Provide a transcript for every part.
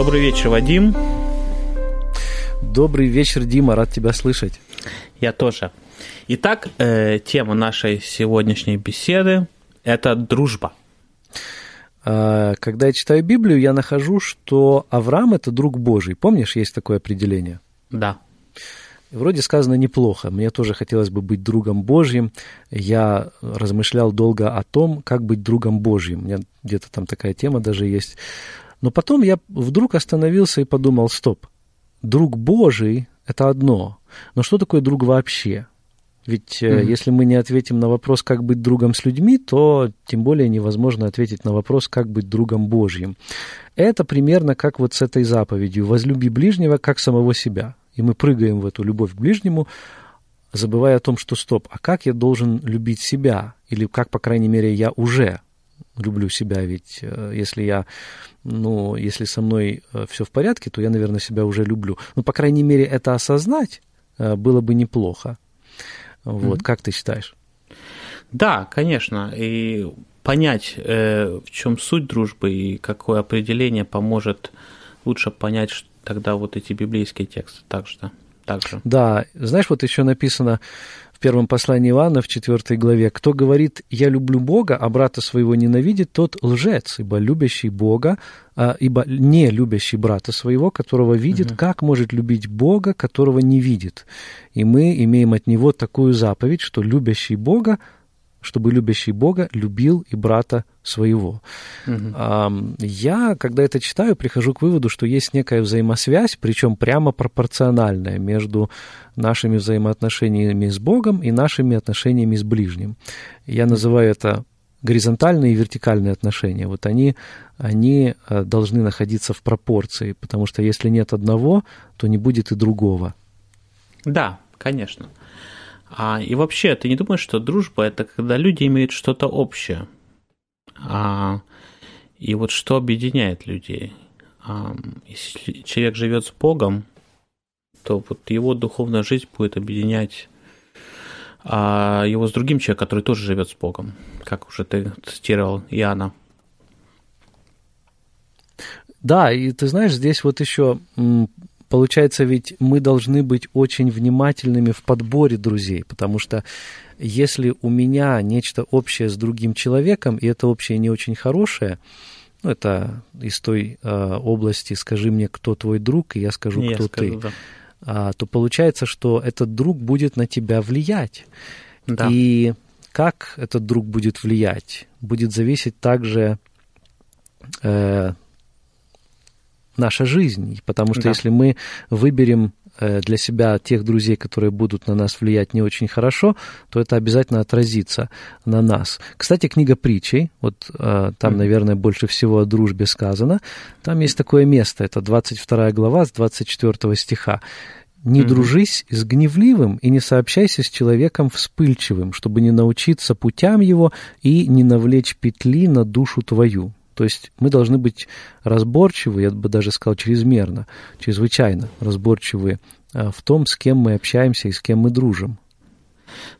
Добрый вечер, Вадим. Добрый вечер, Дима, рад тебя слышать. Я тоже. Итак, тема нашей сегодняшней беседы – это дружба. Когда я читаю Библию, я нахожу, что Авраам – это друг Божий. Помнишь, есть такое определение? Да. Вроде сказано неплохо. Мне тоже хотелось бы быть другом Божьим. Я размышлял долго о том, как быть другом Божьим. У меня где-то там такая тема даже есть. Но потом я вдруг остановился и подумал, стоп, друг Божий – это одно. Но что такое друг вообще? Ведь если мы не ответим на вопрос, как быть другом с людьми, то тем более невозможно ответить на вопрос, как быть другом Божьим. Это примерно как вот с этой заповедью «возлюби ближнего, как самого себя». И мы прыгаем в эту любовь к ближнему, забывая о том, что стоп, а как я должен любить себя? Или как, по крайней мере, я уже люблю себя? Ведь если я, если со мной все в порядке, то я, наверное, себя уже люблю. Ну, по крайней мере, это осознать было бы неплохо. Вот, как ты считаешь? Да, конечно. И понять, в чем суть дружбы и какое определение поможет лучше понять, что тогда вот эти библейские тексты также. Да, знаешь, вот еще написано в первом послании Иоанна в 4 главе, кто говорит «я люблю Бога, а брата своего ненавидит, тот лжец, ибо не любящий брата своего, которого видит, как может любить Бога, которого не видит». И мы имеем от него такую заповедь, что любящий Бога, чтобы любящий Бога любил и брата своего. Я, когда это читаю, прихожу к выводу, что есть некая взаимосвязь, причем прямо пропорциональная между нашими взаимоотношениями с Богом и нашими отношениями с ближним. Я называю это горизонтальные и вертикальные отношения. Вот они должны находиться в пропорции, потому что если нет одного, то не будет и другого. Да, конечно. И вообще, ты не думаешь, что дружба – это когда люди имеют что-то общее? И вот что объединяет людей? Если человек живет с Богом, то вот его духовная жизнь будет объединять его с другим человеком, который тоже живет с Богом, как уже ты цитировал Иоанна. Да, и ты знаешь, здесь вот еще... Получается, ведь мы должны быть очень внимательными в подборе друзей, потому что если у меня нечто общее с другим человеком, и это общее не очень хорошее, это из той области «скажи мне, кто твой друг, и я скажу, кто ты», да. То получается, что этот друг будет на тебя влиять. Да. И как этот друг будет влиять, будет зависеть также... наша жизнь, потому что если мы выберем для себя тех друзей, которые будут на нас влиять не очень хорошо, то это обязательно отразится на нас. Кстати, книга «Притчи», вот там, наверное, больше всего о дружбе сказано, там есть такое место, это 22 глава с 24 стиха. «Не дружись с гневливым и не сообщайся с человеком вспыльчивым, чтобы не научиться путям его и не навлечь петли на душу твою». То есть мы должны быть разборчивы, я бы даже сказал, чрезвычайно разборчивы в том, с кем мы общаемся и с кем мы дружим.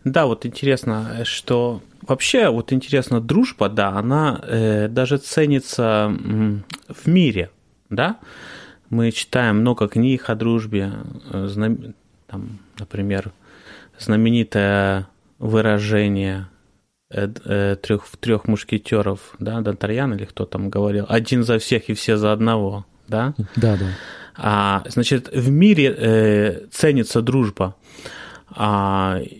Да, вот интересно, что вообще, вот интересно, дружба, да, она даже ценится в мире, да? Мы читаем много книг о дружбе, там, например, знаменитое выражение трех мушкетеров, да, Д'Артаньян или кто там говорил, один за всех и все за одного, да? Да, да. Значит, в мире ценится дружба. Также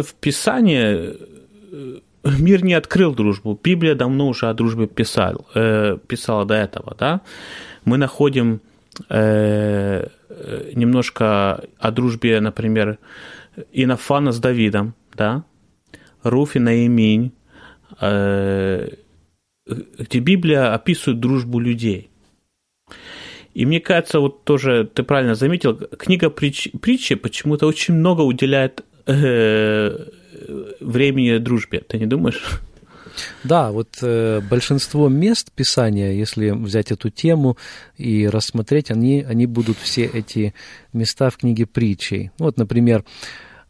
в Писании мир не открыл дружбу. Библия давно уже о дружбе писала до этого, да? Мы находим немножко о дружбе, например, Ионафана с Давидом, да? Руфина и Минь, где Библия описывает дружбу людей. И мне кажется, вот тоже ты правильно заметил, книга «Притчи» почему-то очень много уделяет времени дружбе, ты не думаешь? Да, вот большинство мест Писания, если взять эту тему и рассмотреть, они будут все эти места в книге «Притчей». Вот, например,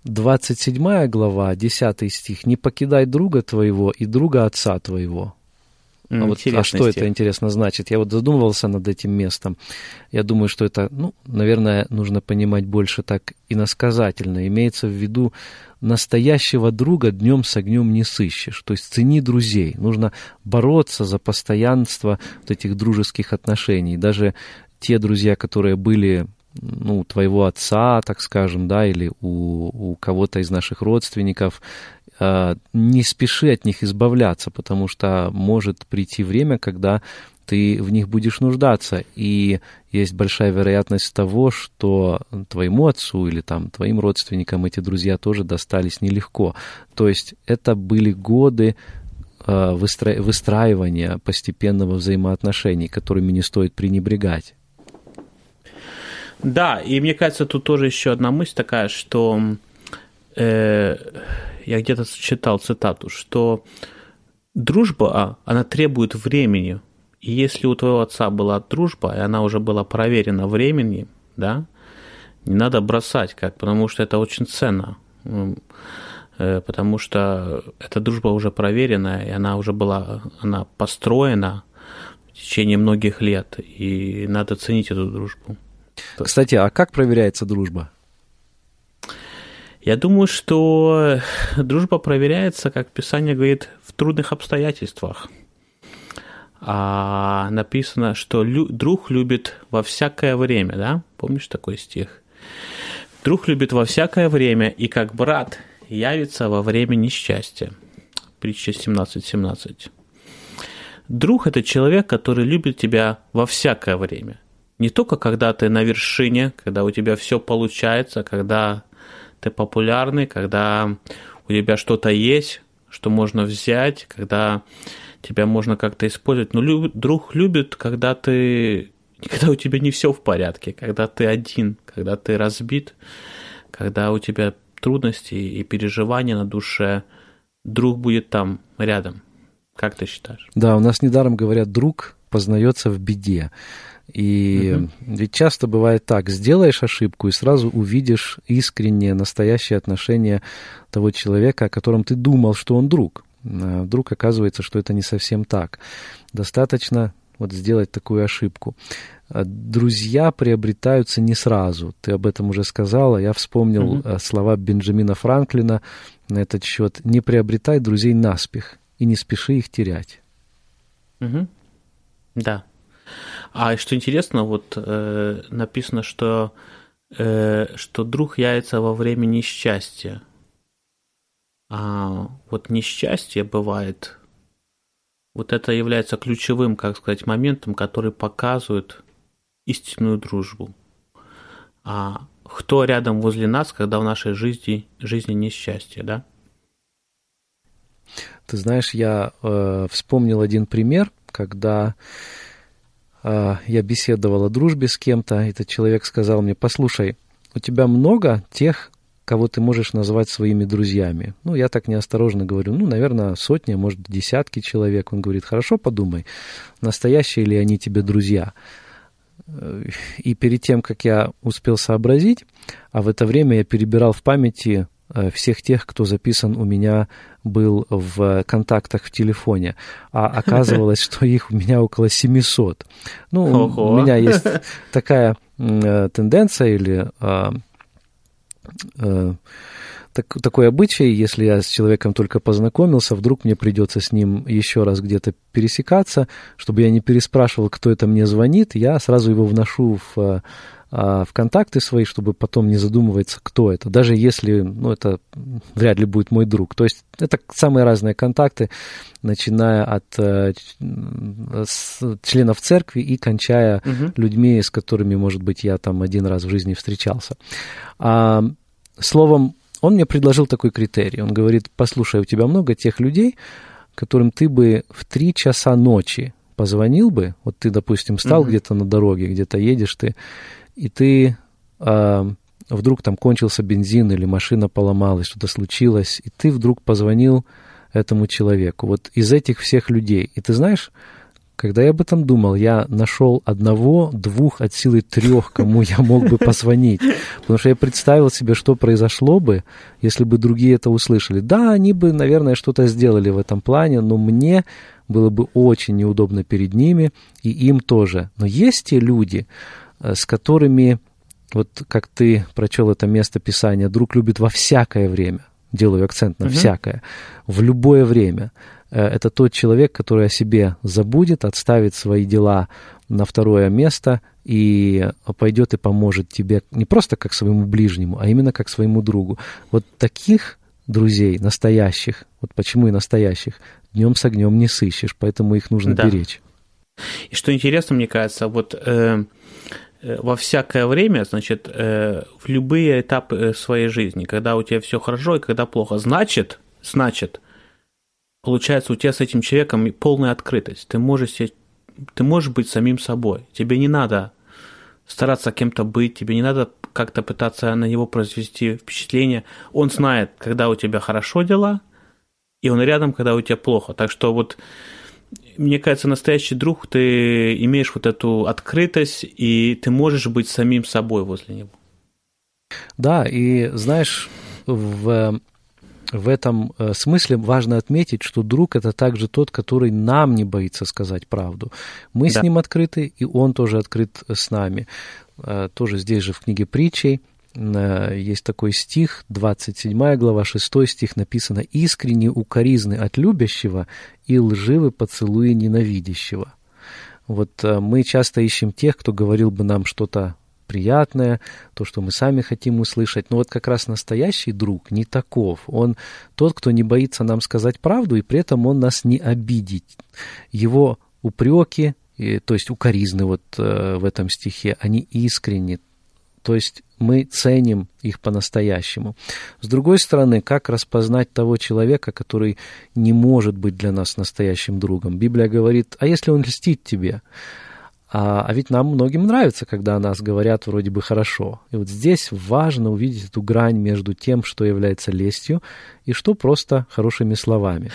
27 глава, 10 стих. «Не покидай друга твоего и друга отца твоего». Вот а что это, интересно, значит? Я вот задумывался над этим местом. Я думаю, что это, наверное, нужно понимать больше так иносказательно. Имеется в виду, настоящего друга днем с огнем не сыщешь. То есть цени друзей. Нужно бороться за постоянство вот этих дружеских отношений. Даже те друзья, которые были... у твоего отца, так скажем, да, или у кого-то из наших родственников, не спеши от них избавляться, потому что может прийти время, когда ты в них будешь нуждаться, и есть большая вероятность того, что твоему отцу или там твоим родственникам эти друзья тоже достались нелегко. То есть это были годы выстраивания постепенного взаимоотношений, которыми не стоит пренебрегать. Да, и мне кажется, тут тоже еще одна мысль такая, что я где-то читал цитату, что дружба, она требует времени. И если у твоего отца была дружба, и она уже была проверена временем, да, не надо бросать, потому что это очень ценно. Потому что эта дружба уже проверена, и она уже была, она построена в течение многих лет, и надо ценить эту дружбу. Кстати, а как проверяется дружба? Я думаю, что дружба проверяется, как Писание говорит, в трудных обстоятельствах. А написано, что друг любит во всякое время, да? Помнишь такой стих? Друг любит во всякое время, и как брат явится во время несчастья. Притчи 17:17. Друг – это человек, который любит тебя во всякое время. Не только когда ты на вершине, когда у тебя все получается, когда ты популярный, когда у тебя что-то есть, что можно взять, когда тебя можно как-то использовать. Но друг любит, когда у тебя не все в порядке, когда ты один, когда ты разбит, когда у тебя трудности и переживания на душе. Друг будет там, рядом. Как ты считаешь? Да, у нас недаром говорят, друг познается в беде. И ведь часто бывает так, сделаешь ошибку и сразу увидишь искреннее, настоящее отношение того человека, о котором ты думал, что он друг. А вдруг оказывается, что это не совсем так. Достаточно вот сделать такую ошибку. Друзья приобретаются не сразу. Ты об этом уже сказала. Я вспомнил слова Бенджамина Франклина на этот счет. «Не приобретай друзей наспех и не спеши их терять». Да. А что интересно, вот написано, что друг явится во время несчастья. А вот несчастье бывает, вот это является ключевым, как сказать, моментом, который показывает истинную дружбу. А кто рядом возле нас, когда в нашей жизни несчастье, да? Ты знаешь, я вспомнил один пример, когда... Я беседовал о дружбе с кем-то, этот человек сказал мне, послушай, у тебя много тех, кого ты можешь назвать своими друзьями. Я так неосторожно говорю, наверное, сотни, может, десятки человек. Он говорит, хорошо, подумай, настоящие ли они тебе друзья. И перед тем, как я успел сообразить, а в это время я перебирал в памяти всех тех, кто записан у меня был в контактах в телефоне, а оказывалось, что их у меня около 700. У меня есть такая тенденция или такой обычай, если я с человеком только познакомился, вдруг мне придется с ним еще раз где-то пересекаться, чтобы я не переспрашивал, кто это мне звонит, я сразу его вношу в контакты свои, чтобы потом не задумываться, кто это, даже если, это вряд ли будет мой друг. То есть это самые разные контакты, начиная от членов церкви и кончая людьми, с которыми, может быть, я там один раз в жизни встречался. Словом, он мне предложил такой критерий. Он говорит, послушай, у тебя много тех людей, которым ты бы в 3 часа ночи позвонил бы, вот ты, допустим, встал где-то на дороге, где-то едешь ты, и ты вдруг там кончился бензин или машина поломалась, что-то случилось, и ты вдруг позвонил этому человеку, вот из этих всех людей. И ты знаешь, когда я об этом думал, я нашел 1, 2, от силы 3, кому я мог бы позвонить, потому что я представил себе, что произошло бы, если бы другие это услышали. Да, они бы, наверное, что-то сделали в этом плане, но мне было бы очень неудобно перед ними и им тоже. Но есть те люди, с которыми, вот как ты прочел это место Писания, друг любит во всякое время, делаю акцент на всякое, в любое время. Это тот человек, который о себе забудет, отставит свои дела на второе место и пойдет и поможет тебе не просто как своему ближнему, а именно как своему другу. Вот таких друзей настоящих, вот почему и настоящих, днем с огнем не сыщешь, поэтому их нужно беречь. И что интересно, мне кажется, вот во всякое время, значит, в любые этапы своей жизни, когда у тебя все хорошо и когда плохо, значит, получается, у тебя с этим человеком полная открытость. Ты можешь быть самим собой. Тебе не надо стараться кем-то быть, тебе не надо как-то пытаться на него произвести впечатление. Он знает, когда у тебя хорошо дела, и он рядом, когда у тебя плохо. Так что вот, мне кажется, настоящий друг, ты имеешь вот эту открытость, и ты можешь быть самим собой возле него. Да, и знаешь, в этом смысле важно отметить, что друг — это также тот, который нам не боится сказать правду. Мы с ним открыты, и он тоже открыт с нами. Тоже здесь же в книге «Притчей» есть такой стих, 27 глава, 6 стих, написано: «Искренние укоризны от любящего и лживы поцелуи ненавидящего». Вот мы часто ищем тех, кто говорил бы нам что-то приятное, то, что мы сами хотим услышать. Но вот как раз настоящий друг не таков. Он тот, кто не боится нам сказать правду, и при этом он нас не обидит. Его упреки, то есть укоризны вот в этом стихе, они искренни. То есть мы ценим их по-настоящему. С другой стороны, как распознать того человека, который не может быть для нас настоящим другом? Библия говорит: а если он льстит тебе? А ведь нам многим нравится, когда о нас говорят вроде бы хорошо. И вот здесь важно увидеть эту грань между тем, что является лестью, и что просто хорошими словами.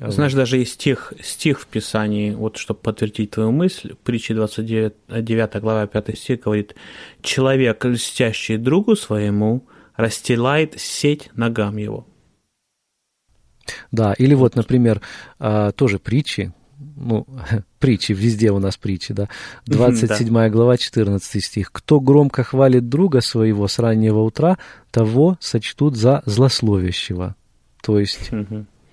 Знаешь, даже есть стих в Писании, вот чтобы подтвердить твою мысль, Притчи 29 глава 5 стих говорит: «Человек, льстящий другу своему, расстилает сеть ногам его». Да, или вот, например, тоже Притчи, притчи, везде у нас притчи, да, 27 глава, 14 стих. «Кто громко хвалит друга своего с раннего утра, того сочтут за злословящего». То есть,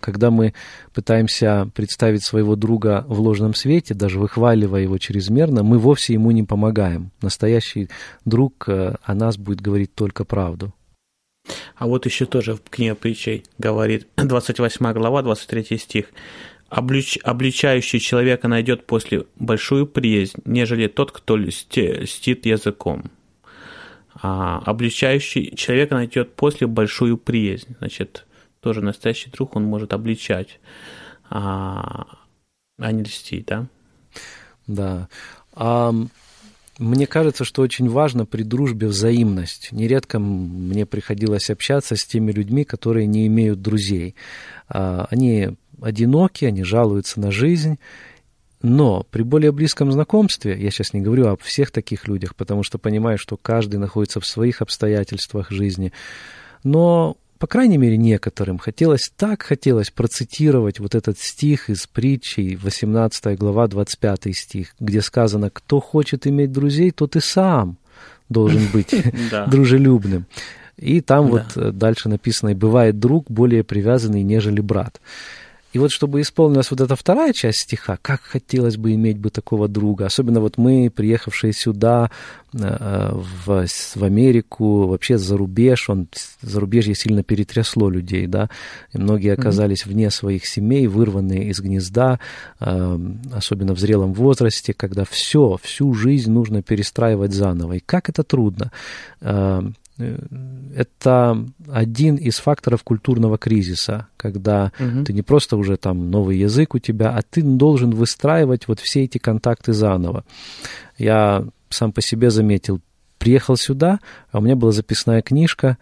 когда мы пытаемся представить своего друга в ложном свете, даже выхваливая его чрезмерно, мы вовсе ему не помогаем. Настоящий друг о нас будет говорить только правду. А вот еще тоже в книге Притчей говорит, 28 глава, 23 стих: «Обличающий человека найдет после большую приязнь, нежели тот, кто льстит языком». Обличающий человека найдет после большую приязнь. Значит, тоже настоящий друг, он может обличать, а не льстить, да? Да. Мне кажется, что очень важно при дружбе взаимность. Нередко мне приходилось общаться с теми людьми, которые не имеют друзей. Они одиноки, они жалуются на жизнь, но при более близком знакомстве, я сейчас не говорю об всех таких людях, потому что понимаю, что каждый находится в своих обстоятельствах жизни, но, по крайней мере, некоторым хотелось процитировать вот этот стих из Притчи, 18 глава, 25 стих, где сказано: «Кто хочет иметь друзей, тот и сам должен быть дружелюбным». И там вот дальше написано: «И бывает друг более привязанный, нежели брат». И вот чтобы исполнилась вот эта вторая часть стиха, как хотелось бы иметь бы такого друга, особенно вот мы, приехавшие сюда, в Америку, вообще за рубеж, зарубежье сильно перетрясло людей, да, и многие оказались вне своих семей, вырванные из гнезда, особенно в зрелом возрасте, когда всю жизнь нужно перестраивать заново, и как это трудно. Это один из факторов культурного кризиса, когда ты не просто уже там новый язык у тебя, а ты должен выстраивать вот все эти контакты заново. Я сам по себе заметил, приехал сюда, а у меня была записная книжка,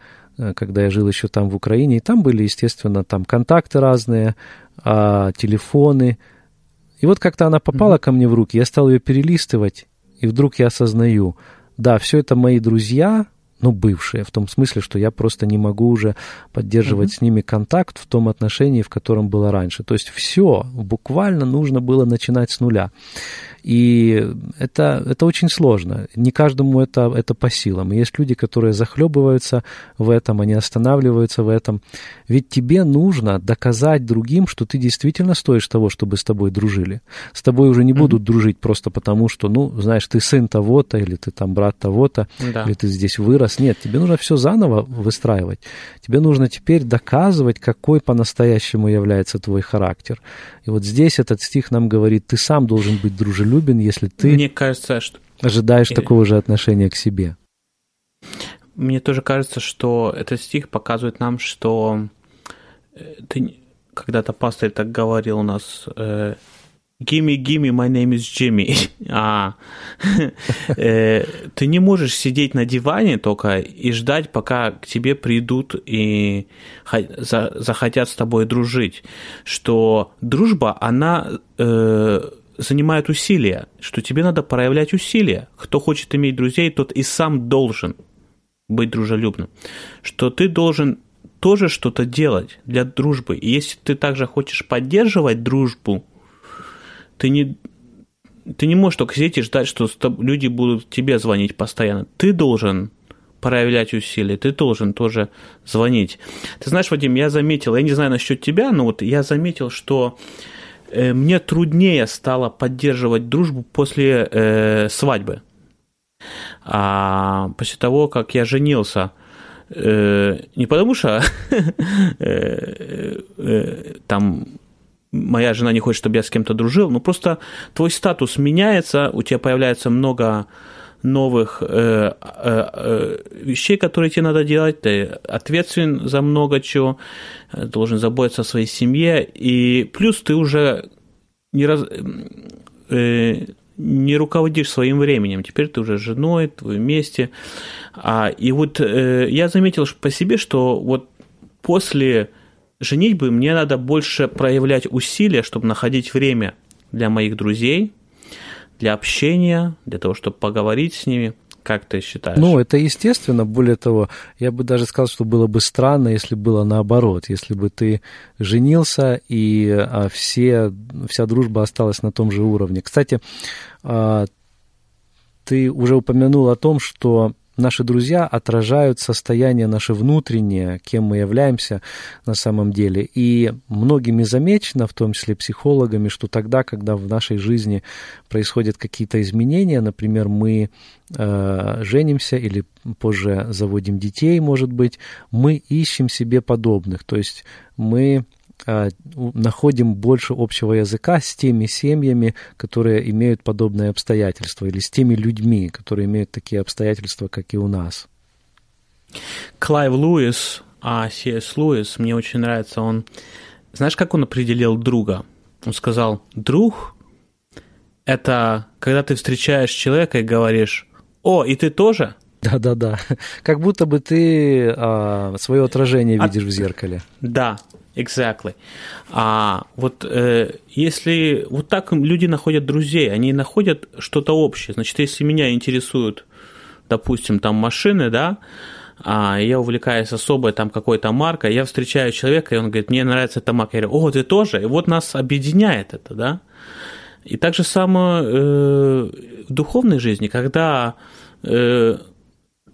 когда я жил еще там в Украине, и там были, естественно, там контакты разные, телефоны. И вот как-то она попала ко мне в руки, я стал ее перелистывать, и вдруг я осознаю: да, все это мои друзья, ну, бывшие, в том смысле, что я просто не могу уже поддерживать с ними контакт в том отношении, в котором было раньше. То есть все буквально нужно было начинать с нуля. И это очень сложно. Не каждому это по силам. И есть люди, которые захлебываются в этом, они останавливаются в этом. Ведь тебе нужно доказать другим, что ты действительно стоишь того, чтобы с тобой дружили. С тобой уже не будут дружить просто потому, что, ну, знаешь, ты сын того-то, или ты там брат того-то, или ты здесь вырос. Нет, тебе нужно все заново выстраивать. Тебе нужно теперь доказывать, какой по-настоящему является твой характер. И вот здесь этот стих нам говорит, ты сам должен быть дружелюбен, если ты ожидаешь такого же отношения к себе. Мне тоже кажется, что этот стих показывает нам, что ты... когда-то пастырь так говорил у нас, «Gimme, my name is Jimmy». Ты не можешь сидеть на диване только и ждать, пока к тебе придут и захотят с тобой дружить. Что дружба, она занимает усилия, что тебе надо проявлять усилия. Кто хочет иметь друзей, тот и сам должен быть дружелюбным. Что ты должен тоже что-то делать для дружбы. И если ты также хочешь поддерживать дружбу, ты не можешь только сидеть и ждать, что люди будут тебе звонить постоянно. Ты должен проявлять усилия, ты должен тоже звонить. Ты знаешь, Вадим, я заметил, я не знаю насчет тебя, но вот я заметил, что мне труднее стало поддерживать дружбу после свадьбы. После того, как я женился. Не потому что там моя жена не хочет, чтобы я с кем-то дружил, но просто твой статус меняется, у тебя появляется много новых вещей, которые тебе надо делать, ты ответственен за много чего, должен заботиться о своей семье, и плюс ты уже не руководишь своим временем, теперь ты уже с женой, ты вместе. И вот я заметил по себе, что вот после женитьбы мне надо больше проявлять усилия, чтобы находить время для моих друзей, для общения, для того, чтобы поговорить с ними. Как ты считаешь? Ну, это естественно. Более того, я бы даже сказал, что было бы странно, если было наоборот. Если бы ты женился, и вся дружба осталась на том же уровне. Кстати, ты уже упомянул о том, что наши друзья отражают состояние наше внутреннее, кем мы являемся на самом деле. И многими замечено, в том числе психологами, что тогда, когда в нашей жизни происходят какие-то изменения, например, мы женимся или позже заводим детей, может быть, мы ищем себе подобных, то есть мы находим больше общего языка с теми семьями, которые имеют подобные обстоятельства, или с теми людьми, которые имеют такие обстоятельства, как и у нас. Клайв Льюис, C.S. Lewis, мне очень нравится, он... Знаешь, как он определил друга? Он сказал, друг – это когда ты встречаешь человека и говоришь, «О, и ты тоже?» Да-да-да, как будто бы ты свое отражение видишь в зеркале. Да. Exactly. Если вот так люди находят друзей, они находят что-то общее. Значит, если меня интересуют, допустим, там машины, да, я увлекаюсь особой там какой-то маркой, я встречаю человека, и он говорит, мне нравится эта марка. Я говорю, о, ты тоже? И вот нас объединяет это, да. И так же самое в духовной жизни, когда...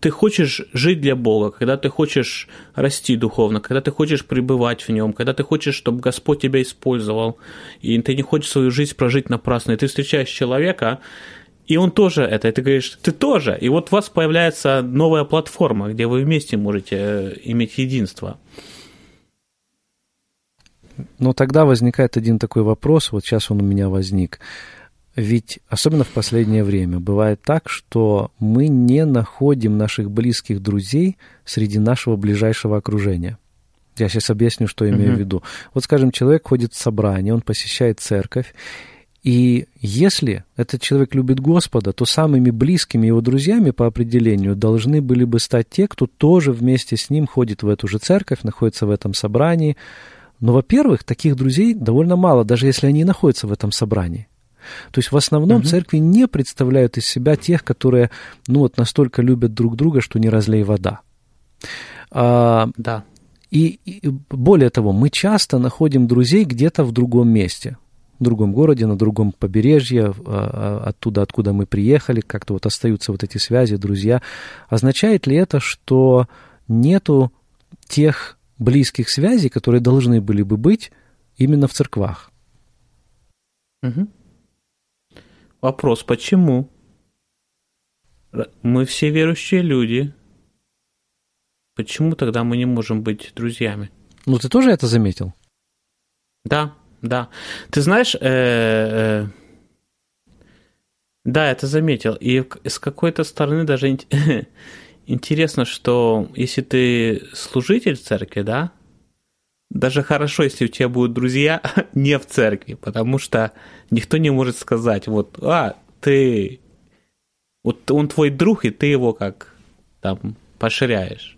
ты хочешь жить для Бога, когда ты хочешь расти духовно, когда ты хочешь пребывать в Нем, когда ты хочешь, чтобы Господь тебя использовал, и ты не хочешь свою жизнь прожить напрасно, и ты встречаешь человека, и он тоже это, и ты говоришь, ты тоже, и вот у вас появляется новая платформа, где вы вместе можете иметь единство. Но тогда возникает один такой вопрос, вот сейчас он у меня возник. Ведь, особенно в последнее время, бывает так, что мы не находим наших близких друзей среди нашего ближайшего окружения. Я сейчас объясню, что имею в виду. Вот, скажем, человек ходит в собрание, он посещает церковь, и если этот человек любит Господа, то самыми близкими его друзьями по определению должны были бы стать те, кто тоже вместе с ним ходит в эту же церковь, находится в этом собрании. Но, во-первых, таких друзей довольно мало, даже если они и находятся в этом собрании. То есть в основном церкви не представляют из себя тех, которые настолько любят друг друга, что не разлей вода. Да. И более того, мы часто находим друзей где-то в другом месте, в другом городе, на другом побережье, оттуда, откуда мы приехали, как-то остаются эти связи, друзья. Означает ли это, что нету тех близких связей, которые должны были бы быть именно в церквах? Угу. Вопрос, почему? Мы все верующие люди. Почему тогда мы не можем быть друзьями? Ты тоже это заметил? Да. Ты знаешь, да, это заметил. И с какой-то стороны даже интересно, что если ты служитель церкви, да, даже хорошо, если у тебя будут друзья не в церкви, потому что никто не может сказать, он твой друг, и ты его поширяешь.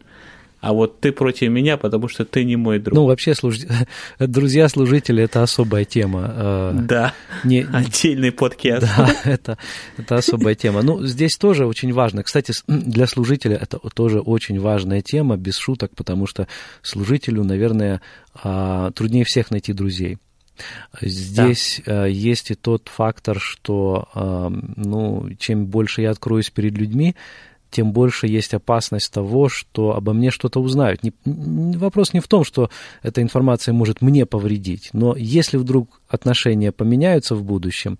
А ты против меня, потому что ты не мой друг. Вообще, друзья-служители – это особая тема. Да, отдельный подкаст. Да, это особая тема. Здесь тоже очень важно. Кстати, для служителя это тоже очень важная тема, без шуток, потому что служителю, наверное, труднее всех найти друзей. Здесь есть и тот фактор, что чем больше я откроюсь перед людьми, тем больше есть опасность того, что обо мне что-то узнают. Вопрос не в том, что эта информация может мне повредить, но если вдруг отношения поменяются в будущем,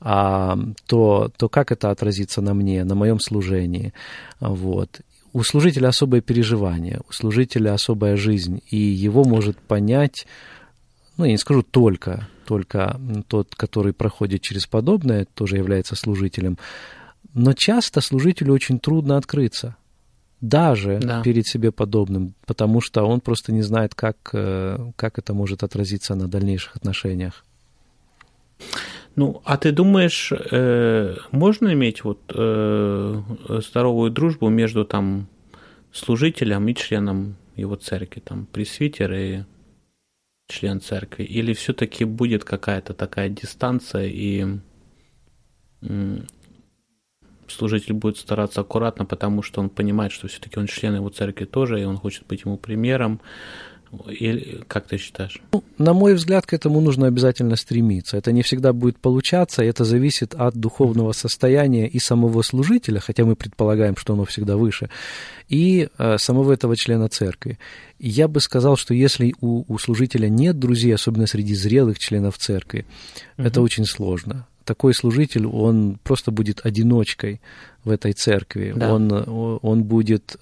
то как это отразится на мне, на моем служении? У служителя особое переживание, у служителя особая жизнь, и его может понять, я не скажу только тот, который проходит через подобное, тоже является служителем. Но часто служителю очень трудно открыться, даже перед себе подобным, потому что он просто не знает, как это может отразиться на дальнейших отношениях. А ты думаешь, можно иметь здоровую дружбу между служителем и членом его церкви, пресвитер и член церкви, или все-таки будет какая-то такая дистанция и служитель будет стараться аккуратно, потому что он понимает, что все-таки он член его церкви тоже, и он хочет быть ему примером. Или как ты считаешь? На мой взгляд, к этому нужно обязательно стремиться. Это не всегда будет получаться, и это зависит от духовного состояния и самого служителя, хотя мы предполагаем, что оно всегда выше, и самого этого члена церкви. Я бы сказал, что если у служителя нет друзей, особенно среди зрелых членов церкви, это очень сложно. Такой служитель, он просто будет одиночкой в этой церкви, да. Он будет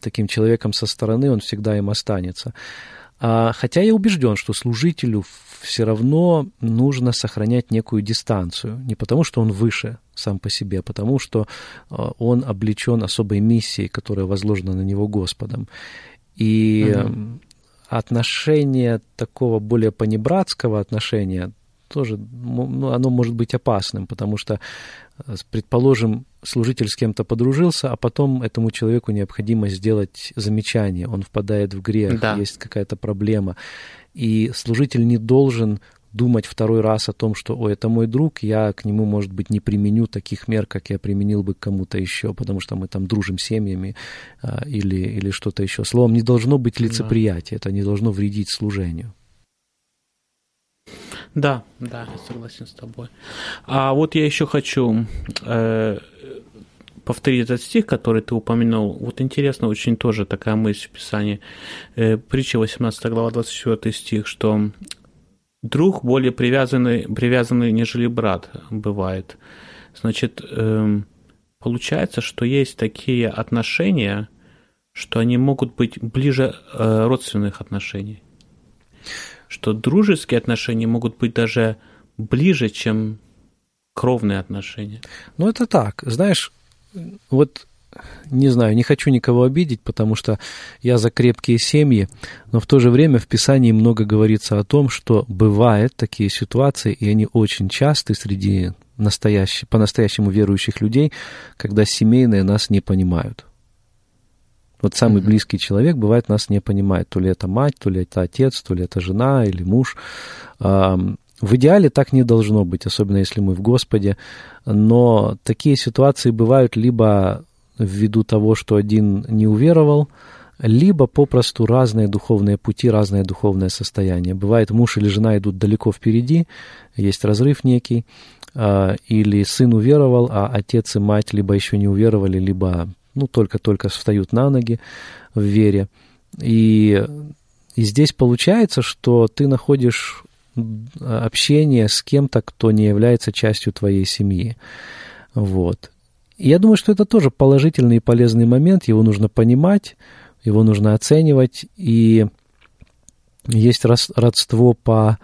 таким человеком со стороны, он всегда им останется. Хотя я убежден, что служителю все равно нужно сохранять некую дистанцию, не потому что он выше сам по себе, а потому что он облечен особой миссией, которая возложена на него Господом. И отношение такого более понебратского отношения тоже, оно может быть опасным, потому что, предположим, служитель с кем-то подружился, а потом этому человеку необходимо сделать замечание, он впадает в грех, есть какая-то проблема, и служитель не должен думать второй раз о том, что, это мой друг, я к нему, может быть, не применю таких мер, как я применил бы к кому-то еще, потому что мы дружим семьями или что-то еще. Словом, не должно быть лицеприятия, это не должно вредить служению. Да, я согласен с тобой. А я еще хочу повторить этот стих, который ты упомянул. Интересно, очень тоже такая мысль в Писании. Притча 18 глава 24 стих, что друг более привязанный, нежели брат бывает. Значит, получается, что есть такие отношения, что они могут быть ближе родственных отношений. Что дружеские отношения могут быть даже ближе, чем кровные отношения. Это так. Знаешь, не знаю, не хочу никого обидеть, потому что я за крепкие семьи, но в то же время в Писании много говорится о том, что бывают такие ситуации, и они очень часты среди по-настоящему верующих людей, когда семейные нас не понимают. Самый близкий человек, бывает, нас не понимает. То ли это мать, то ли это отец, то ли это жена или муж. В идеале так не должно быть, особенно если мы в Господе, но такие ситуации бывают либо ввиду того, что один не уверовал, либо попросту разные духовные пути, разное духовное состояние. Бывает, муж или жена идут далеко впереди, есть разрыв некий, или сын уверовал, а отец и мать либо еще не уверовали, либо только-только встают на ноги в вере. И здесь получается, что ты находишь общение с кем-то, кто не является частью твоей семьи. Вот. И я думаю, что это тоже положительный и полезный момент, его нужно понимать, его нужно оценивать, и есть родство по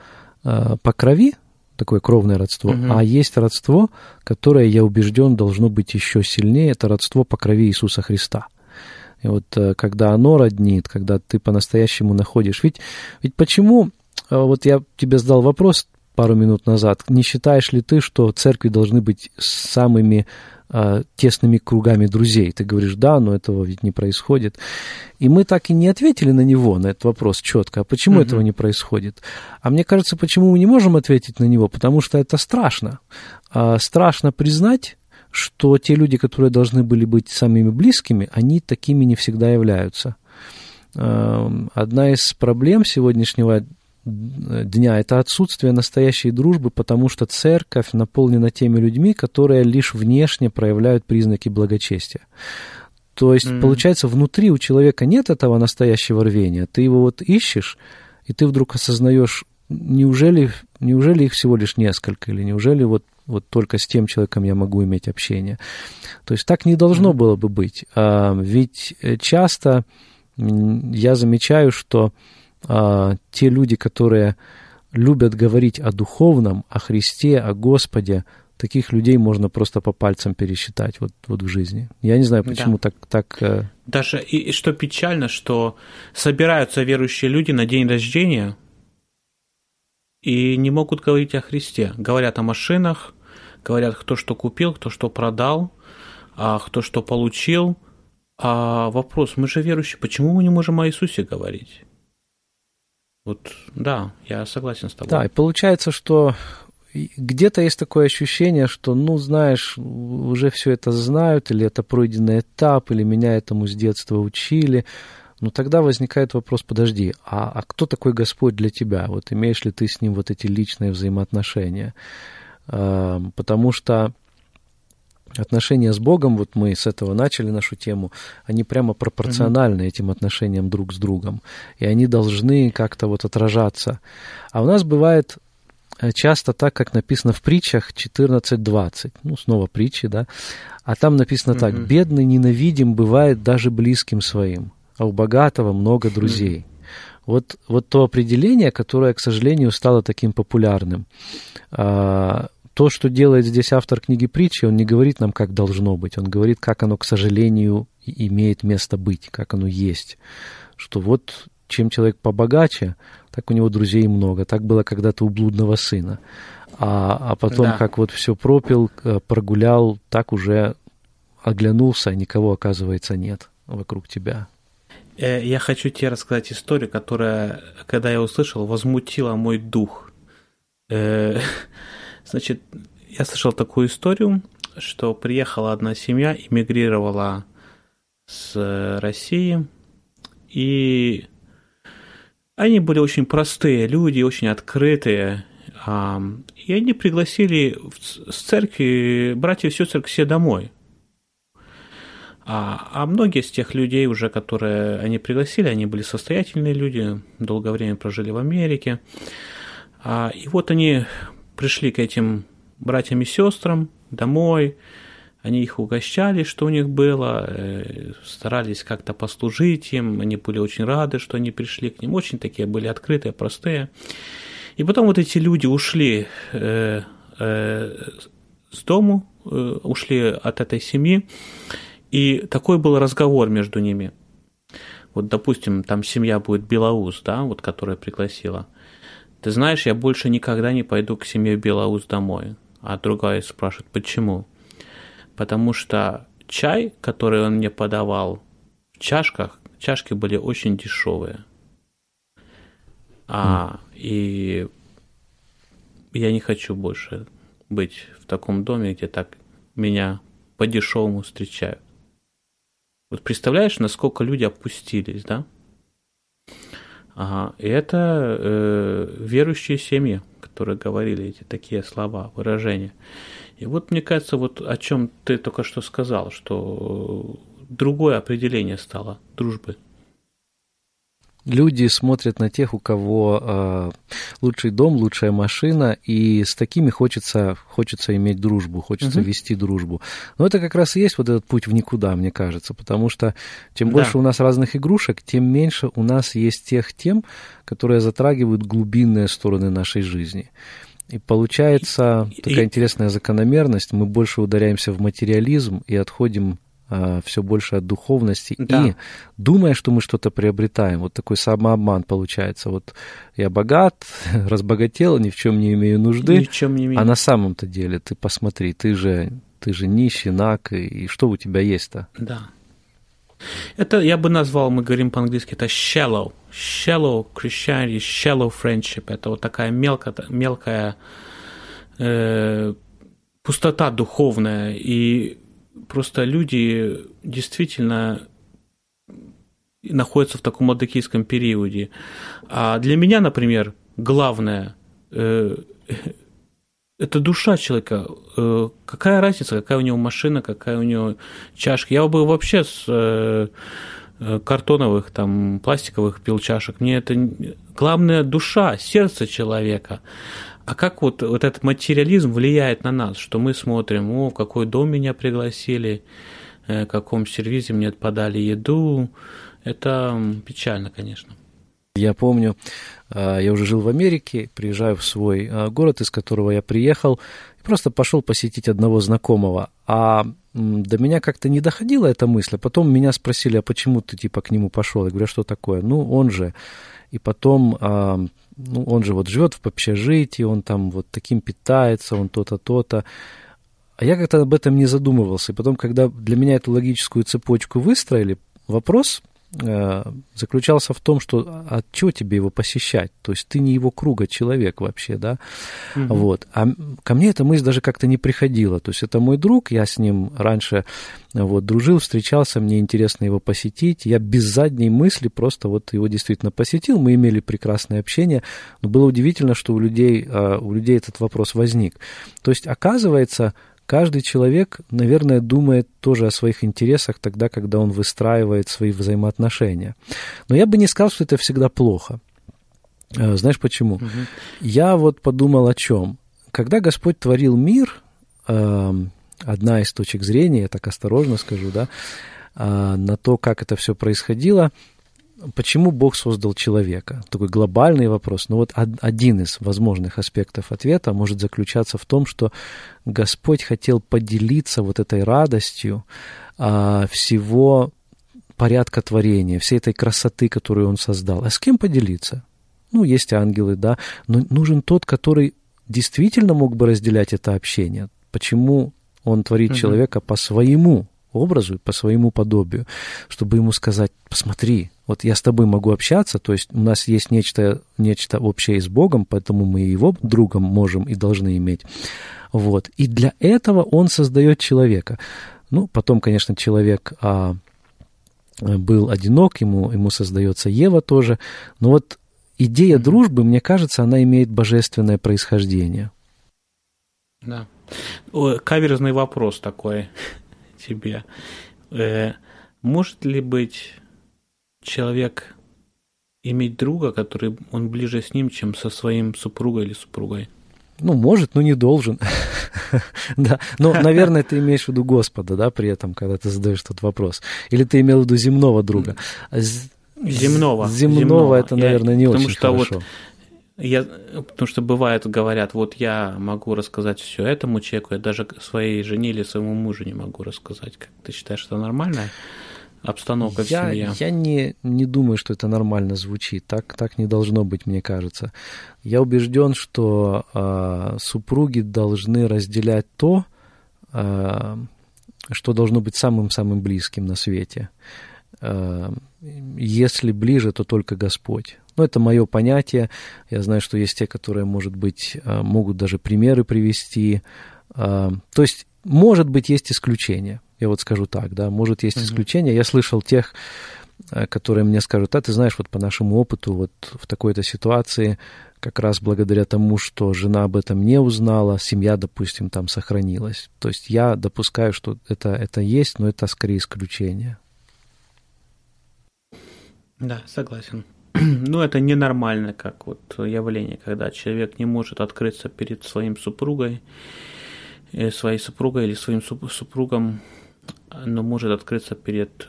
крови, такое кровное родство, а есть родство, которое, я убежден, должно быть еще сильнее, это родство по крови Иисуса Христа. И вот когда оно роднит, когда ты по-настоящему находишь... Ведь почему, вот я тебе задал вопрос пару минут назад, не считаешь ли ты, что церкви должны быть самыми тесными кругами друзей? Ты говоришь, да, но этого ведь не происходит. И мы так и не ответили на него, на этот вопрос четко. А почему этого не происходит? А мне кажется, почему мы не можем ответить на него? Потому что это страшно. Страшно признать, что те люди, которые должны были быть самыми близкими, они такими не всегда являются. Одна из проблем сегодняшнего дня — это отсутствие настоящей дружбы, потому что церковь наполнена теми людьми, которые лишь внешне проявляют признаки благочестия. То есть, получается, внутри у человека нет этого настоящего рвения. Ты его вот ищешь, и ты вдруг осознаешь, неужели их всего лишь несколько, или неужели вот только с тем человеком я могу иметь общение. То есть так не должно было бы быть. Ведь часто я замечаю, что те люди, которые любят говорить о духовном, о Христе, о Господе, таких людей можно просто по пальцам пересчитать вот в жизни. Я не знаю, почему так... Даже и что печально, что собираются верующие люди на день рождения и не могут говорить о Христе. Говорят о машинах, говорят, кто что купил, кто что продал, кто что получил. А вопрос, мы же верующие, почему мы не можем о Иисусе говорить? Вот, да, я согласен с тобой. Да, и получается, что где-то есть такое ощущение, что, знаешь, уже все это знают, или это пройденный этап, или меня этому с детства учили. Но тогда возникает вопрос, подожди, а кто такой Господь для тебя? Вот имеешь ли ты с Ним вот эти личные взаимоотношения? Потому что отношения с Богом, вот мы с этого начали нашу тему, они прямо пропорциональны этим отношениям друг с другом, и они должны как-то отражаться. А у нас бывает часто так, как написано в притчах 14:20, снова притчи, да, а там написано так: «Бедный ненавидим бывает даже близким своим, а у богатого много друзей». Вот то определение, которое, к сожалению, стало таким популярным. То, что делает здесь автор книги «Притчи», он не говорит нам, как должно быть, он говорит, как оно, к сожалению, имеет место быть, как оно есть. Что вот чем человек побогаче, так у него друзей много. Так было когда-то у блудного сына. А потом, как все пропил, прогулял, так уже оглянулся, а никого, оказывается, нет вокруг тебя. Я хочу тебе рассказать историю, которая, когда я услышал, возмутила мой дух. Значит, я слышал такую историю, что приехала одна семья, эмигрировала с России, и они были очень простые люди, очень открытые, и они пригласили с церкви братьев и сестер к себе домой. А многие из тех людей уже, которые они пригласили, они были состоятельные люди, долгое время прожили в Америке, и вот они... пришли к этим братьям и сестрам домой, они их угощали, что у них было, старались как-то послужить им, они были очень рады, что они пришли к ним, очень такие были открытые, простые. И потом вот эти люди ушли с дому, ушли от этой семьи, и такой был разговор между ними. Вот, допустим, там семья будет Белоус, да, вот которая пригласила. Ты знаешь, я больше никогда не пойду к семье Белоус домой. А другая спрашивает, почему? Потому что чай, который он мне подавал в чашках, чашки были очень дешевые. И я не хочу больше быть в таком доме, где так меня по-дешевому встречают. Вот представляешь, насколько люди опустились, да? Ага, и это верующие семьи, которые говорили эти такие слова, выражения. И вот мне кажется, вот о чем ты только что сказал, что другое определение стало дружбы. Люди смотрят на тех, у кого лучший дом, лучшая машина, и с такими хочется иметь дружбу, хочется вести дружбу. Но это как раз и есть вот этот путь в никуда, мне кажется, потому что чем больше у нас разных игрушек, тем меньше у нас есть тех тем, которые затрагивают глубинные стороны нашей жизни. И получается такая интересная закономерность, мы больше ударяемся в материализм и отходим все больше от духовности, да. И думая, что мы что-то приобретаем, вот такой самообман получается, вот я богат, разбогател, ни в чем не имею нужды, а на самом-то деле ты посмотри, ты же нищий, наг, и что у тебя есть-то? Да. Это я бы назвал, мы говорим по-английски, это shallow Christianity, shallow friendship, это вот такая мелкая пустота духовная, и просто люди действительно находятся в таком лаодикийском периоде. А для меня, например, главное это душа человека. Какая разница, какая у него машина, какая у него чашка. Я бы вообще с картоновых, там, пластиковых пил чашек. Мне это главное душа, сердце человека. А как вот этот материализм влияет на нас, что мы смотрим, в какой дом меня пригласили, в каком сервисе мне подали еду. Это печально, конечно. Я помню, я уже жил в Америке, приезжаю в свой город, из которого я приехал, и просто пошел посетить одного знакомого. А до меня как-то не доходила эта мысль. А потом меня спросили, а почему ты типа к нему пошел? Я говорю, а что такое? Он же. И потом... он же вот живет в общежитии, он там вот таким питается, он то-то, то-то. А я как-то об этом не задумывался. И потом, когда для меня эту логическую цепочку выстроили, вопрос заключался в том, что от чего тебе его посещать? То есть ты не его круга человек вообще, да? Угу. Вот. А ко мне эта мысль даже как-то не приходила. То есть это мой друг, я с ним раньше дружил, встречался, мне интересно его посетить. Я без задней мысли просто его действительно посетил, мы имели прекрасное общение. Но было удивительно, что у людей этот вопрос возник. То есть оказывается... Каждый человек, наверное, думает тоже о своих интересах тогда, когда он выстраивает свои взаимоотношения. Но я бы не сказал, что это всегда плохо. Знаешь почему? Угу. Я подумал о чем. Когда Господь творил мир, одна из точек зрения, я так осторожно скажу, да, на то, как это все происходило, почему Бог создал человека? Такой глобальный вопрос. Но один из возможных аспектов ответа может заключаться в том, что Господь хотел поделиться этой радостью всего порядка творения, всей этой красоты, которую Он создал. А с кем поделиться? Есть ангелы, да, но нужен тот, который действительно мог бы разделять это общение. Почему Он творит человека по своему образу, по своему подобию, чтобы ему сказать, посмотри, я с тобой могу общаться, то есть у нас есть нечто общее с Богом, поэтому мы его другом можем и должны иметь. И для этого он создает человека. Потом, конечно, человек был одинок, ему создается Ева тоже, но идея дружбы, мне кажется, она имеет божественное происхождение. Да. Каверзный вопрос такой тебе. Может ли быть человек иметь друга, который он ближе с ним, чем со своим супругой или супругой? Может, но не должен. Да. Но, наверное, ты имеешь в виду Господа, да, при этом, когда ты задаешь тот вопрос. Или ты имел в виду земного друга? Земного это, наверное, не очень хорошо. Потому что бывает, говорят, я могу рассказать все этому человеку, я даже своей жене или своему мужу не могу рассказать. Как ты считаешь, что нормально? Обстановка в семье. Я не думаю, что это нормально звучит. Так не должно быть, мне кажется. Я убежден, что супруги должны разделять то, что должно быть самым-самым близким на свете. Если ближе, то только Господь. Но это мое понятие. Я знаю, что есть те, которые, может быть, могут даже примеры привести. То есть, может быть, есть исключения. Я вот скажу так, да, может, есть исключения. Я слышал тех, которые мне скажут: а ты знаешь, вот по нашему опыту, вот в такой-то ситуации, как раз благодаря тому, что жена об этом не узнала, семья, допустим, там сохранилась. То есть я допускаю, что это есть, но это скорее исключение. Да, согласен. Ну, это ненормально, как вот явление, когда человек не может открыться перед своей супругой или своим супругом, но может открыться перед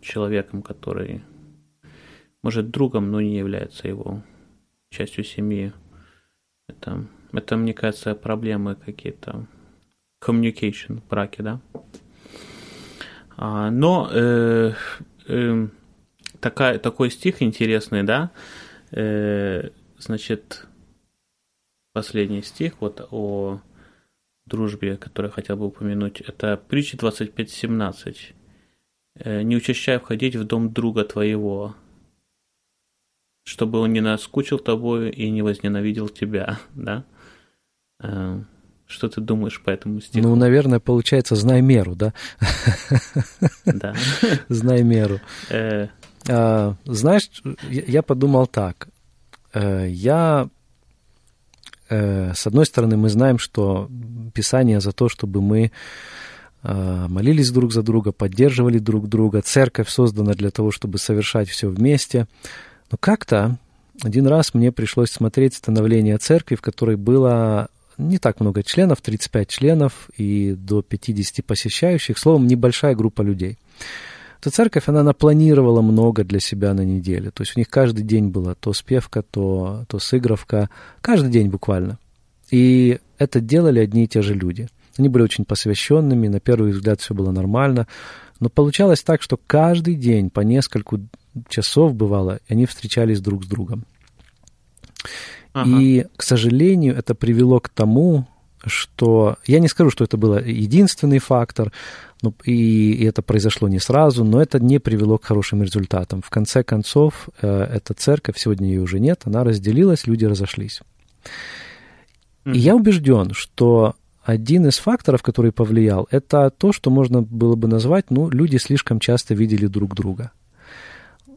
человеком, который, может, другом, но не является его частью семьи. Это, мне кажется, проблемы какие-то, communication в браке, да. Но такой стих интересный, да, значит, последний стих вот о дружбе, который я хотел бы упомянуть, это Притчи 25:17. «Не учащай входить в дом друга твоего, чтобы он не наскучил тобою и не возненавидел тебя», да? Что ты думаешь по этому стиху? Ну, наверное, получается, знай меру, да? Да. Знай меру. Знаешь, я подумал так. С одной стороны, мы знаем, что Писание за то, чтобы мы молились друг за друга, поддерживали друг друга. Церковь создана для того, чтобы совершать все вместе. Но как-то один раз мне пришлось смотреть становление церкви, в которой было не так много членов, 35 членов и до 50 посещающих. Словом, небольшая группа людей. Эта церковь, она напланировала много для себя на неделю. То есть у них каждый день была то спевка, то сыгровка. Каждый день буквально. И это делали одни и те же люди. Они были очень посвященными, на первый взгляд все было нормально. Но получалось так, что каждый день по несколько часов бывало, они встречались друг с другом. Ага. И, к сожалению, это привело к тому, что я не скажу, что это был единственный фактор, ну, и это произошло не сразу, но это не привело к хорошим результатам. В конце концов, эта церковь, сегодня ее уже нет, она разделилась, люди разошлись. И я убежден, что один из факторов, который повлиял, это то, что можно было бы назвать, ну, люди слишком часто видели друг друга.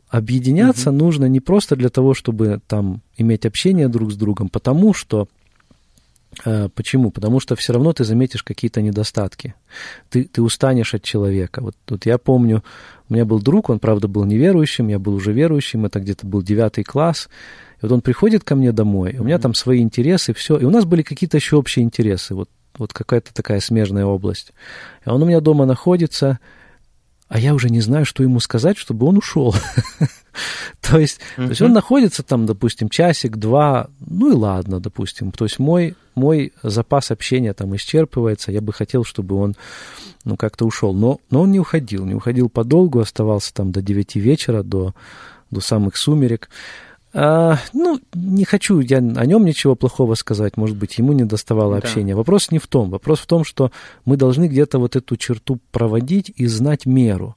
Объединяться нужно не просто для того, чтобы там иметь общение друг с другом, потому что почему? Потому что все равно ты заметишь какие-то недостатки. Ты устанешь от человека. Вот я помню, у меня был друг, он, правда, был неверующим, я был уже верующим, это где-то был 9 класс. И вот он приходит ко мне домой, и у меня там свои интересы, все. И у нас были какие-то еще общие интересы, вот какая-то такая смежная область. И он у меня дома находится, а я уже не знаю, что ему сказать, чтобы он ушел. То есть он находится там, допустим, часик-два, ну и ладно, допустим. То есть мой запас общения там исчерпывается, я бы хотел, чтобы он, ну, как-то ушел. Но он не уходил подолгу, оставался там до 9 вечера, до самых сумерек. Ну, не хочу я о нем ничего плохого сказать, может быть, ему не доставало общения. Вопрос не в том. Вопрос в том, что мы должны где-то вот эту черту проводить и знать меру.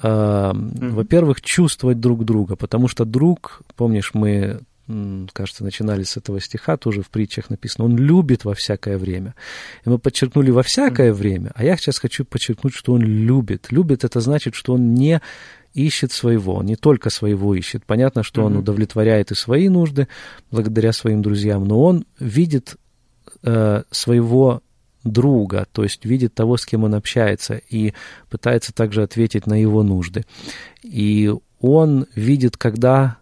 Во-первых, чувствовать друг друга, потому что друг, помнишь, мы, кажется, начинали с этого стиха, тоже в притчах написано, он любит во всякое время. И мы подчеркнули во всякое время, а я сейчас хочу подчеркнуть, что он любит. Любит — это значит, что он не ищет своего, он не только своего ищет. Понятно, что он удовлетворяет и свои нужды благодаря своим друзьям, но он видит своего друга, то есть видит того, с кем он общается, и пытается также ответить на его нужды. И он видит, когда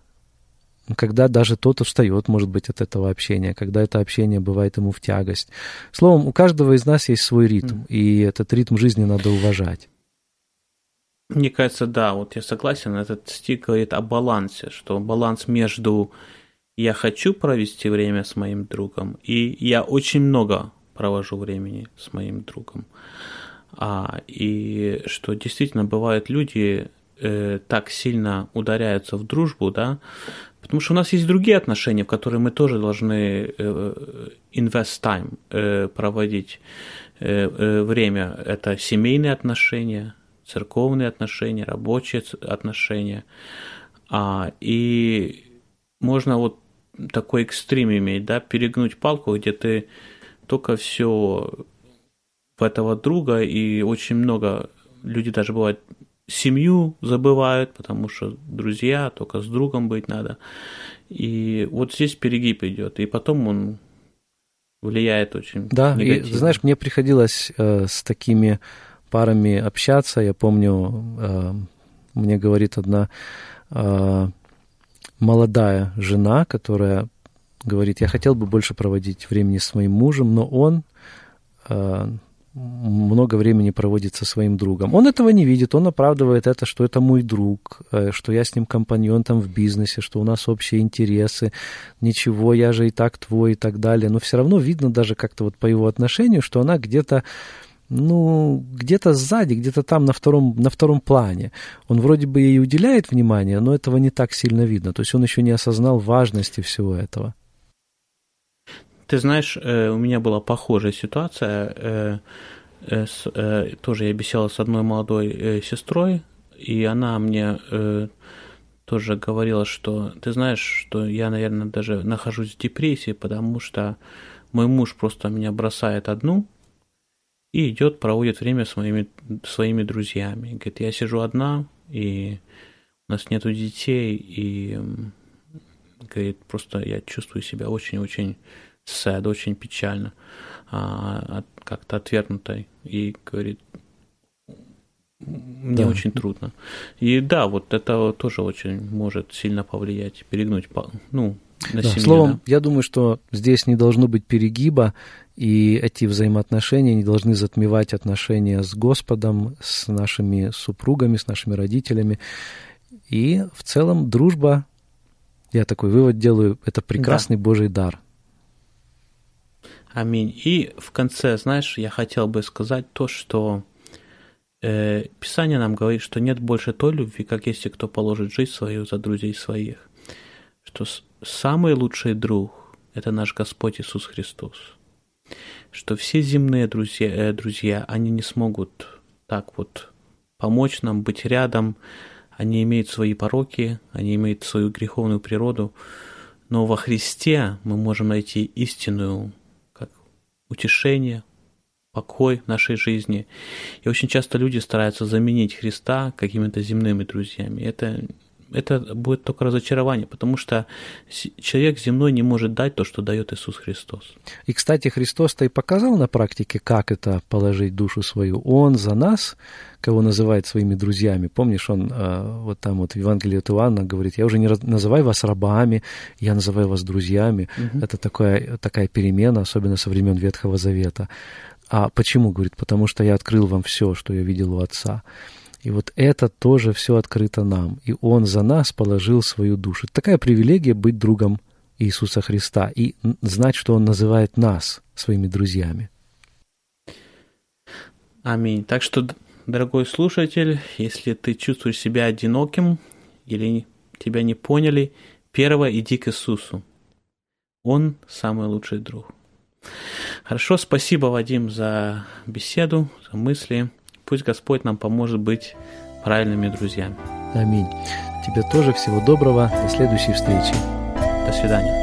даже тот устает, может быть, от этого общения, когда это общение бывает ему в тягость. Словом, у каждого из нас есть свой ритм, и этот ритм жизни надо уважать. Мне кажется, да, вот я согласен, этот стих говорит о балансе, что баланс между «я хочу провести время с моим другом» и «я очень много провожу времени с моим другом». И что действительно бывают люди так сильно ударяются в дружбу, да, потому что у нас есть другие отношения, в которые мы тоже должны invest time, проводить время. Это семейные отношения, церковные отношения, рабочие отношения. И можно вот такой экстрим иметь, да, перегнуть палку, где ты только все в этого друга, и очень много, люди даже бывают, семью забывают, потому что друзья, только с другом быть надо. И вот здесь перегиб идет, и потом он влияет очень негативно. Да, и, знаешь, мне приходилось с такими парами общаться. Я помню, мне говорит одна молодая жена, которая говорит: я хотел бы больше проводить времени с моим мужем, но он много времени проводит со своим другом. Он этого не видит, он оправдывает это, что это мой друг, что я с ним компаньон там в бизнесе, что у нас общие интересы, ничего, я же и так твой и так далее. Но все равно видно даже как-то вот по его отношению, что она где-то, ну, где-то сзади, где-то там на втором плане. Он вроде бы ей уделяет внимание, но этого не так сильно видно. То есть он еще не осознал важности всего этого. Ты знаешь, у меня была похожая ситуация. Тоже я беседовал с одной молодой сестрой, и она мне тоже говорила, что ты знаешь, что я, наверное, даже нахожусь в депрессии, потому что мой муж просто меня бросает одну и идет, проводит время с своими друзьями. Говорит, я сижу одна, и у нас нету детей, и говорит, просто я чувствую себя очень-очень sad, очень печально, как-то отвергнутой, и говорит, мне очень трудно. И да, вот это тоже очень может сильно повлиять, перегнуть, ну, на семью. Словом, я думаю, что здесь не должно быть перегиба, и эти взаимоотношения не должны затмевать отношения с Господом, с нашими супругами, с нашими родителями. И в целом дружба, я такой вывод делаю, это прекрасный Божий дар. Аминь. И в конце, знаешь, я хотел бы сказать то, что Писание нам говорит, что нет больше той любви, как если кто положит жизнь свою за друзей своих. Что самый лучший друг – это наш Господь Иисус Христос. Что все земные друзья, они не смогут так вот помочь нам, быть рядом. Они имеют свои пороки, они имеют свою греховную природу. Но во Христе мы можем найти истинную утешение, покой в нашей жизни. И очень часто люди стараются заменить Христа какими-то земными друзьями. Это будет только разочарование, потому что человек земной не может дать то, что дает Иисус Христос. И, кстати, Христос-то и показал на практике, как это положить душу свою. Он за нас, кого называет своими друзьями. Помнишь, он вот там вот в Евангелии от Иоанна говорит: я уже не называю вас рабами, я называю вас друзьями. Угу. Это такая перемена, особенно со времен Ветхого Завета. А почему, говорит? Потому что я открыл вам все, что я видел у Отца. И вот это тоже все открыто нам. И Он за нас положил свою душу. Такая привилегия быть другом Иисуса Христа и знать, что Он называет нас своими друзьями. Аминь. Так что, дорогой слушатель, если ты чувствуешь себя одиноким или тебя не поняли, первое, иди к Иисусу. Он самый лучший друг. Хорошо, спасибо, Вадим, за беседу, за мысли. Пусть Господь нам поможет быть правильными друзьями. Аминь. Тебе тоже всего доброго. До следующей встречи. До свидания.